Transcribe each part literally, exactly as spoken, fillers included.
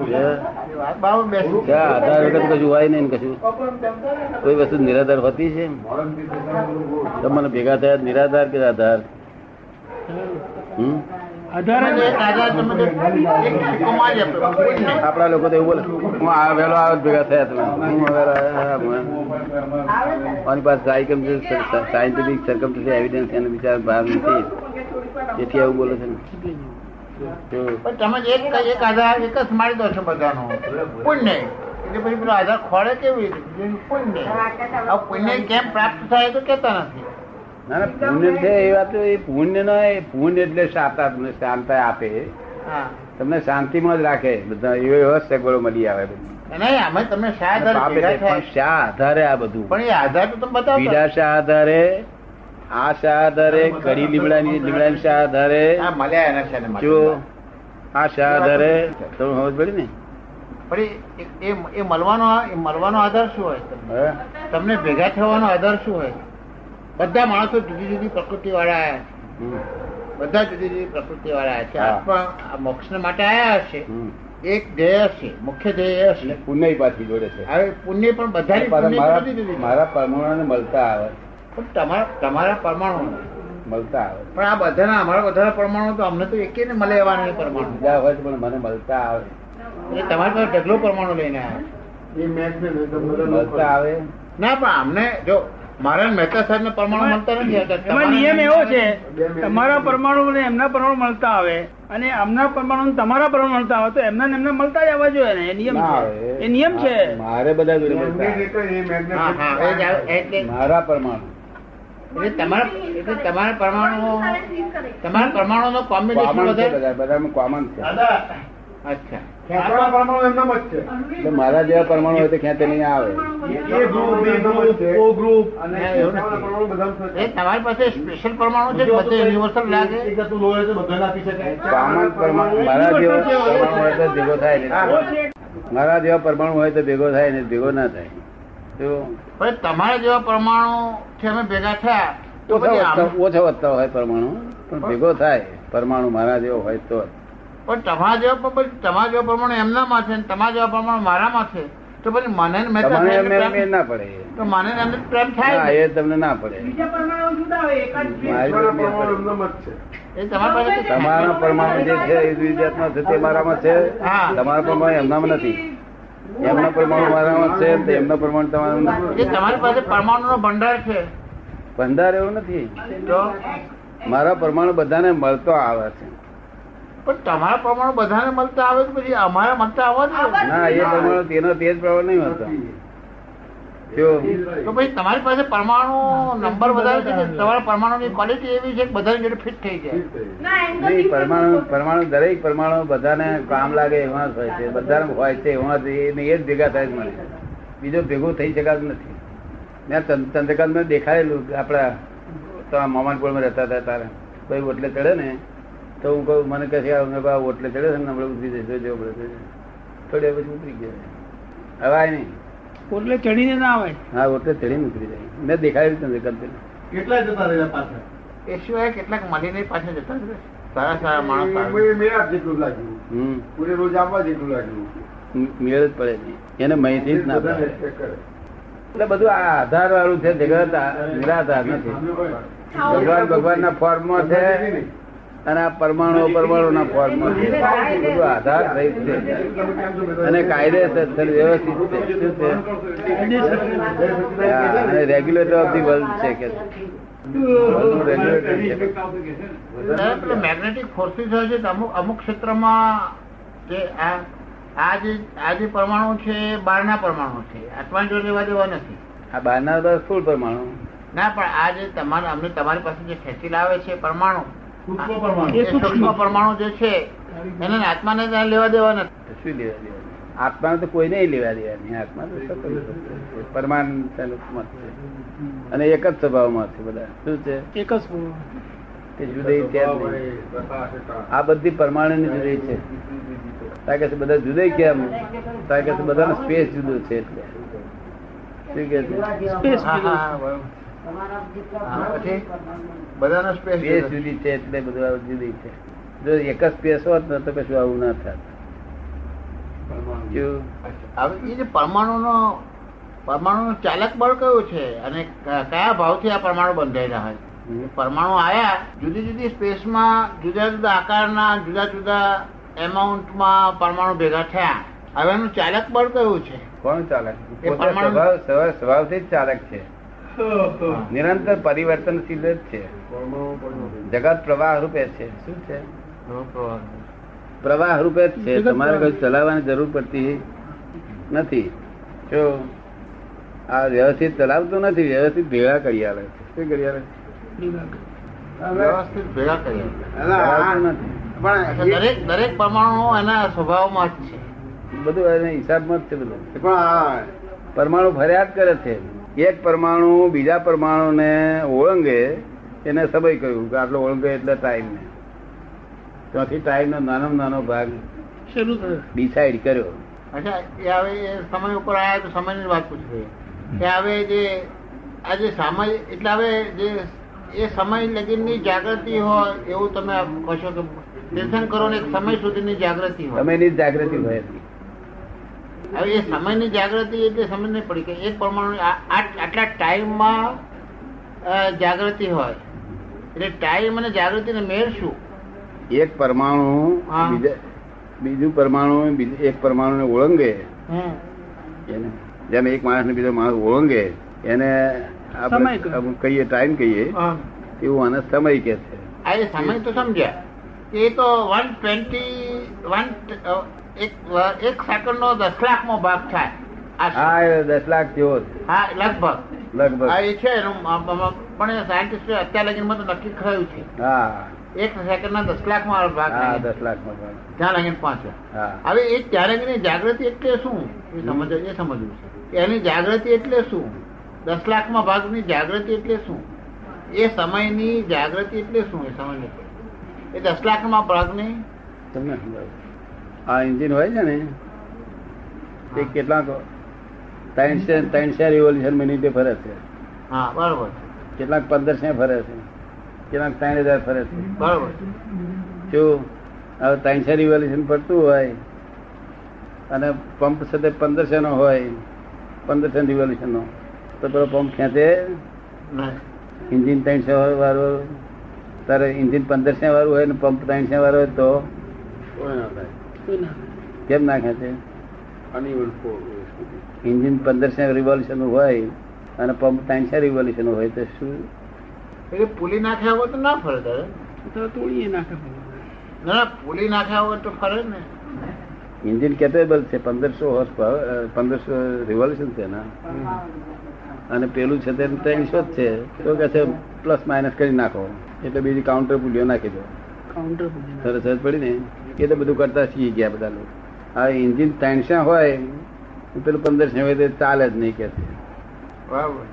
આધાર વગર કશું હોય નહીં ને, કશું કોઈ વસ્તુ નિરાધાર હોતી છે? તમને ભેગા થયા નિરાધાર કે આધાર? હમ આપડા લોકો તો એવું બોલે, હું આ વહેલો આવે ભેગા થયા તમે પાસે સાયન્ટિફિક સરકમસ્ટન્શિયલ એવિડન્સ એનો વિચાર બહાર નથી, તેથી એવું બોલે છે ને. તમે એક આધાર એક જ મારી દો છો બધાનો, પુણ્ય એટલે પછી પેલો આધાર ખોળે કેવી રીતે? પુણ્ય પુણ્ય કેમ પ્રાપ્ત થાય તો કેતા નથી. ના ના પુણ્ય છે એ વાત, એ પુણ્ય ના, એ પુણ્ય એટલે શાતા તમને શાંતિ આપે, તમને શાંતિમાં જ રાખે, બધા એવી સગવડો મળી આવે. નહીં અમે તમને શા આધારે, શા આધારે આ બધું? પણ એ આધાર તો તમે બતાવો, બીજા શા આધારે? આ શા આધારે? કડી લીમડાની લીમડાની શા આધારે? આ શા આધારે? તમે સમજ પડી ને? એ મળવાનો મળવાનો આધાર શું હોય? તમને ભેગા થવાનો આધાર શું હોય? બધા માણસો જુદી જુદી પ્રકૃતિ વાળા, બધા જુદી જુદી પ્રકૃતિ વાળા છે. આત્મા મોક્ષ માટે આયા હશે, એક ધ્યેય છે, મુખ્ય ધ્યેય છે. પુણ્ય પાછી જોડે છે. હવે પુણ્ય પણ બધા મારા પરમાણુને મળતા આવે, તમારા તમારા પરમાણુ મળતા આવે, પણ આ બધાના અમારા બધાના પરમાણુ તો અમને તો એકે ને મળે એવા નહીં પરમાણુ. પણ મને મળતા આવે, એટલે તમારી પાસે ઢગલો પરમાણુ લઈને આવે, મળતા આવે ના. પણ અમને જો મારા મહેતા સાહેબ ને પરમાણુ મળતા નથી. નિયમ એવો છે, તમારા પરમાણુ ને એમના પરમાણુ મળતા આવે, અને આમના પરમાણુ તમારા પરમાણુ મળતા આવે, તો એમના ને એમના મળતા જ આવવા જોઈએ ને. એ નિયમ છે, એ નિયમ છે. મારે બધા જોડે મારા પરમાણુ એટલે તમારા એટલે તમારા પરમાણુ તમારા પરમાણુ નો કોમ્બિનેશન કોમન છે. અચ્છા, પરમાણુ એમનામ જ છે. મારા જેવા પરમાણુ હોય તો ક્યાં નહીં આવે. તમારી પાસે સ્પેશિયલ પરમાણુ છે, બધે યુનિવર્સલ લાગે, બધા આપી શકાય. કોમન પરમાણુ મારા જેવા પરમાણુ હોય તો ભેગો થાય ને, મારા જેવા પરમાણુ હોય તો ભેગો થાય ને, ભેગો ના થાય. તમારા જેવા પરમાણુ અમે ભેગા થયા તો ઓછા વધતા હોય પરમાણુ, પણ ભેગો થાય પરમાણુ મારા જેવો હોય તો. પણ તમારા જેવા તમારા જેવા પરમાણુ એમનામાં છે, તમારા જેવા પરમાણુ મારામાં છે, તો પછી મને ના પડે, તો મને પ્રેમ થાય એ તમને ના પડે. તમારા પરમાણુ જે છે એ વિદ્યાર્થમાં છે, તે મારામાં છે. તમારા પરમાણુ એમનામાં નથી, એમના પરમાણુ મારામાં છે, એમના પરમાણુ તમારા. તમારી પાસે પરમાણુ નો ભંડાર છે. ભંડાર એવો નથી, મારા પરમાણુ બધાને મળતો આવે છે. પણ તમારા પરમાણુ બધાને મળતા આવે તો પછી અમારા મળતા આવે? ના, એ પરમાણુ તેનો તે જ પ્રમાણ નહીં મળતો. તો પછી તમારી પાસે પરમાણુ નંબર વધારે છે, તમારા પરમાણુ ની ક્વોલિટી એવી છે બધાની જોડે ફિટ થઈ જાય. પરમાણુ પરમાણુ દરેક પરમાણુ બધાને કામ લાગે એવા જ હોય છે, બધાને હોય છે એવા જ, એ જ ભેગા થાય જ મળે, બીજો ભેગો થઈ શકાતું નથી. મેં ચંદ્રકાંત મેં દેખાયેલું, આપડા મામાનપુરમાં રહેતા હતા, તારે કોઈ ઓટલે ચડે ને તો હું કહું, મને કહે ઓટલે ચડે છે ને હમણાં ઉતરી જશે, જો થોડી પછી ઉતરી ગયા. હવે આય નહીં ઓટલે ચડીને ના આવે. હા, ઓટલે ચડીને નીકળી જાય. મેં દેખાયું ચંદ્રકાંત કેટલા જતા રહ્યા પાછા, એ સિવાય કેટલાક મળીને પાછા જતા સારા સારા માણસ જેટલું લાગ્યું, પૂરે રોજ આવવા જેટલું લાગ્યું, મેળ જ પડે નહીં એને, માહિતી જ ના પડે. એટલે બધું આ આધાર વાળું છે જગત, નિરાધાર નથી. ભગવાન ભગવાન ના ફોર્મમાં છે, અને આ પરમાણુ પરમાણુ ના ફોર્મમાં છે, બધું આધાર રહિત છે અને કાયદેસર છે, વ્યવસ્થિત છે, અને રેગ્યુલેટર ઓફ ધી વર્લ્ડ છે કે રેગ્યુલેટર. મેગ્નેટિક ફોર્સિસ હોય છે અમુક અમુક ક્ષેત્રમાં, જે આ આ જે આ જે પરમાણુ છે એ બહારના પરમાણુ છે, આત્મા જોડે લેવા દેવા નથી. આ બહારના બધા સ્થૂળ પરમાણુ ના, પણ આ જે તમારા અમને તમારી પાસે જે ખેંચી લાવે છે પરમાણુ, પરમાણુ જે છે એને આત્માને લેવા દેવા નથી. શું લેવા દેવા? આત્માને તો કોઈ નહીં લેવા દેવાની, આત્મા પરમાન અને એક જ સ્વભાવમાં છે બધા. શું છે? એક જ જુદાઈ. આ બધી પરમાણુની જુદાઈ છે, કારણ કે બધા જુદાઈ કેમ? કારણ કે બધાનો સ્પેસ જુદો છે, એટલે શું કે છે બધાનો સ્પેસ જુદી છે, એટલે બધું જુદી છે. જો એક જ સ્પેસ હોત ને તો કશું આવું ના થાય. જો હવે એ જે પરમાણુનો પરમાણુનો ચાલક બળ કયો છે અને કયા ભાવથી આ પરમાણુ બંધાઈ રહ્યા છે? પરમાણુ આવ્યા જુદી જુદી સ્પેસમાં જુદા જુદા આકારના જુદા જુદા એમાઉન્ટમાં પરમાણુ ભેગા થયા. હવે એનું ચાલક બળ કયું છે? કોણ ચાલક? એ પરમાણુ સ્વભાવથી જ ચાલક છે, નિરંતર પરિવર્તનશીલ જ છે. જગત પ્રવાહ રૂપે છે. શું છે? પ્રવાહ રૂપે જ છે. તમારે કઈ ચલાવવાની જરૂર પડતી નથી. જો આ વ્યવસ્થિત ચલાવતું નથી, વ્યવસ્થિત ભેગા કરી આવે છે. શું કરી આવે? વ્યવસ્થિત ભેગા કરી આવે. પણ દરેક દરેક પરમાણુ એના સ્વભાવમાં જ છે, બધું એના હિસાબમાં જ છે બધું. પણ પરમાણુ ફરિયાદ કરે છે. એક પરમાણુ બીજા પરમાણુને ઓળંગે એને સબય કહ્યું કે આટલો ઓળંગે એટલે ટાઈમ ને ત્યાંથી ટાઈમ નો નાનો નાનો ભાગ શરૂ કર્યો, ડિસાઈડ કર્યો. અચ્છા, એ સમય ઉપર આવ્યા તો સમયની વાત પૂછવી કે હવે જે આ જે સમય એટલે હવે જે એ સમય લગીની જાગૃતિ હોય એવું તમે કહેશો કે તીર્થંકરોને એક સમય સુધીની જાગૃતિ હોય, સમયની જાગૃતિ હોય. હવે એ સમયની જાગૃતિ એટલે સમજ નહીં પડી કે એક પરમાણુ આટલા ટાઈમમાં જાગૃતિ હોય, એટલે ટાઈમ અને જાગૃતિને મેળશું. એક પરમાણુ બીજું પરમાણુ એક પરમાણુને ઓળંગે, જેમ એક માણસને બીજો માણસ ઓળંગે એને આપણે કહીએ ટાઈમ કહીએ, એવું આને સમય કે છે. આ એ સમય તો સમજ્યા કે એ તો વન ટ્વેન્ટી વન એક સેકન્ડ નો દસ લાખ નો ભાગ થાય. હા, એ દસ લાખ જેવો છે. હા, લગભગ લગભગ આ એ છે. પણ સાયન્ટિસ્ટ અત્યાર લગીમાં તો નક્કી થયું છે. હા, એક સેકન્ડ ના દસ લાખ માં ભાગ, દસ લાખ માં ભાગ ત્યાં લગીને પહોંચ્યા. હવે એ ત્યારે જાગૃતિ એટલે શું એ સમજવું છે. એની જાગૃતિ એટલે શું? દસ લાખ માં ભાગ ની જાગૃતિ એટલે શું? એ સમય ની જાગૃતિ એટલે શું એ સમજ? એ દસ લાખ માં ભાગ ની તમને આ એન્જિન હોય છે ને તે કેટલાક ત્રણસો ત્રણસો રિવોલ્યુશન મિનિટે ફરે છે. હા, બરોબર. કેટલાક પંદરસો ફરે છે, કેટલાક ત્રણ હજાર ફરે છે. બરોબર. જો હવે ત્રણસો રિવોલ્યુશન ફરતું હોય અને પંપ સાથે પંદરસો નો હોય, પંદરસો રિવોલ્યુશન નો, તો પેલો પંપ ખેંચે ઇન્જિન ત્રણસો વાળું. તારે ઇન્જિન પંદરસો વાળું હોય ને પંપ ત્રણસો વાળો હોય તો કેમ ના ખેંચે? ઇન્જિન પંદરસો રિવોલ્યુશન હોય અને પંપ ત્રણસો રિવોલ્યુશન હોય તો શું? એટલે પુલી નાખ્યા હોય તો ના ફરે. તારે તોડીએ નાખ્યા, પુલી નાખ્યા હોય તો ફરે ને. ઇન્જિન કેપેબલ છે, પંદરસો હોર્સ પાવર, પંદરસો રિવોલ્યુશન છે ને, અને પેલું છે તે ત્રણસો જ છે, તો કે છે પ્લસ માઇનસ કરી નાખો એટલે બીજી કાઉન્ટર પુલીઓ નાખી દો. કાઉન્ટર સરસ સરસ પડી ને એ તો બધું કરતા શીખી ગયા બધા લોકો. હવે ઇન્જિન ત્રણસો હોય, પેલું પંદરસો હોય તો ચાલે જ નહીં કે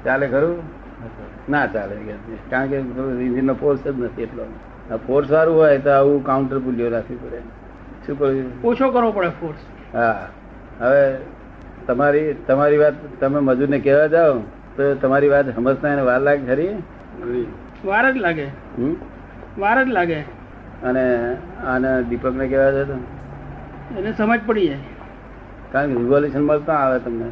ચાલે ખરું? ના ચાલે, કારણ કે ઇન્જિન નો ફોર્સ જ નથી એટલો. ફોર્સ વાળું હોય તો આવું કાઉન્ટર પુલ્યો રાખવી પડે. શું કહ્યું? ઓછો કરવો પડે ફોર્સ. હા, હવે તમારી તમારી વાત તમે મજૂરને કહેવા જાઓ તો તમારી વાત સમજતા એને વાર લાગે ખરી? વાર જ લાગે. હમ, વાર જ લાગે. અને આને દીપકને કહેવા જાવ તો એને સમજ પડી જાય, કારણ કે રિવોલ્યુશન મળતા આવે તમને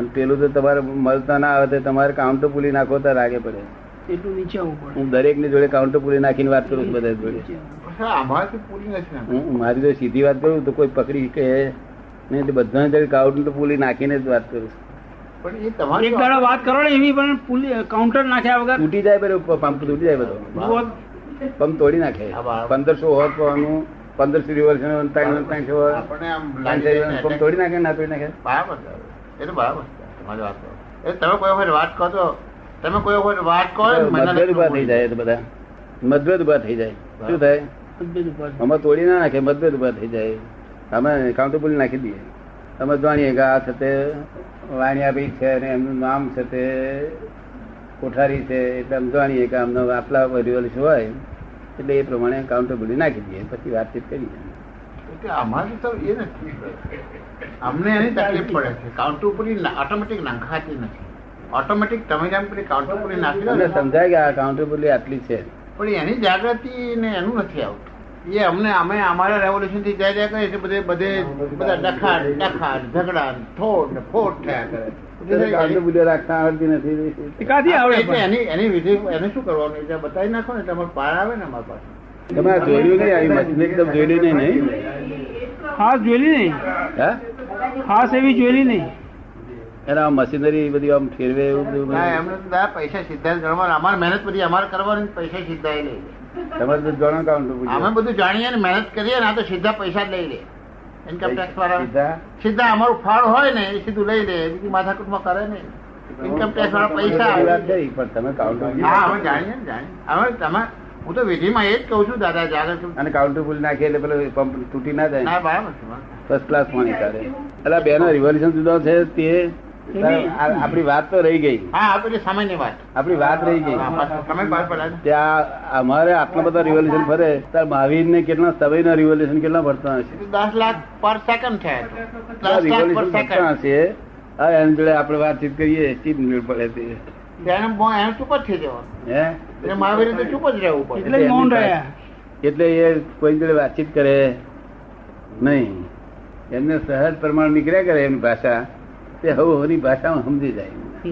અને પેલું તો તમારે મળતા ના આવે તો તમારે કાઉન્ટર પુલી નાખો તો રાગે પડે. એટલું નીચે આવવું પડે. હું દરેક ની જોડે કાઉન્ટર પુલી નાખીને વાત કરું છું બધા જોડે. મારી જો સીધી વાત કરું તો કોઈ પકડી કે નહીં, તો બધા જોડે કાઉન્ટર પુલી નાખીને જ વાત કરું છું. પણ એ તમારી વાત કરો ને એવી, પણ પુલી કાઉન્ટર નાખ્યા વગર તૂટી જાય. પેલો પંપ તૂટી જાય, બધો પંપ તોડી નાખે. પંદરસો હોર પવાનું પંદરસો રિવોલ્યુશન ત્રણસો પંપ તોડી નાખે. ના તોડી નાખે બરાબર. એ તો બરાબર તમારી વાત કરો. એ તમે કોઈ વખત વાત કહો તો તમે કોઈ વખત વાત કહો મતભેદ ઉભા થઈ જાય. બધા મતભેદ ઉભા થઈ જાય. શું થાય? અમે તોડી ના નાખે, મતભેદ ઉભા થઈ જાય. અમે કાઉન્ટર બોલી નાખી દઈએ. અમે જાણીએ કે આ સાથે વાણિયાભાઈ છે અને એમનું નામ છે તે કોઠારી છે, એટલે અમે જાણીએ કે અમને આટલા રિવોલ્યુશ હોય, એટલે એ પ્રમાણે કાઉન્ટર બોલી નાખી દઈએ, પછી વાતચીત કરીએ. અમારી તો એ નથી, અમને એની તકલીફ પડે છે. કાઉન્ટર પુલી ઓટોમેટિક નાખાતી નથી. ઓટોમેટિક તમે જેમ પેલી કાઉન્ટર પુલી નાખી દો, સમજાય કે આ કાઉન્ટર પુલી આટલી છે, પણ એની જાગૃતિ ને એનું નથી આવતું. એ અમને અમે અમારા રેવોલ્યુશન થી જાય જાય કરીએ બધે બધે બધા ડખાડ ડખાડ ઝઘડા ઠોડ ફોડ થયા કરે. મશીનરી બધી આમ ફેરવે એવું પૈસા સીધા જાણવાનું, અમારે મહેનત બધી અમારે કરવાની, પૈસા સીધા લઈ લે. અમે બધું જાણીએ ને મહેનત કરીએ ને આ તો સીધા પૈસા જ લઈ લે. ઇન્કમ ટેક્સ વાળા સીધા અમારું ફાળ હોય ને એ સીધું લઈ લે, બીજી માથાકૂટ માં કરે ને. ઇન્કમ ટેક્સ વાળા પૈસા હું તો વિધિમાં એ જ કઉ છું દાદા, જાગૃત અને કાઉન્ટર ભૂલ નાખે એટલે પેલો પંપ તૂટી ના જાય. ફર્સ્ટ ક્લાસ માં નીકળે એટલે બે નો રિવોલ્યુશન જુદો છે તે. આપડી વાત તો રહી ગઈ, આપડી વાત રહી ગઈ ત્યાં. અમારે આટલા બધા રિવોલ્યુશન ફરે ત્યારે મહાવીર ને કેટલા સમય ના રિવોલ્યુશન કેટલા ફરતા હશે? દસ લાખ પર સેકન્ડ રિવોલ્યુશન ફરતા હશે. હવે એની જોડે આપડે વાતચીત કરીએ ચીજ મેળ પડે તે ચૂપ જ થઈ જવા. હે મહાવીર તો ચૂપ જ રહેવું પડે એટલે મૌન રહ્યા. એટલે એ કોઈ જોડે વાતચીત કરે નહીં, એમને સહજ પ્રમાણ નીકળ્યા કરે એમની ભાષા. તે હવ હવની ભાષામાં સમજી જાય.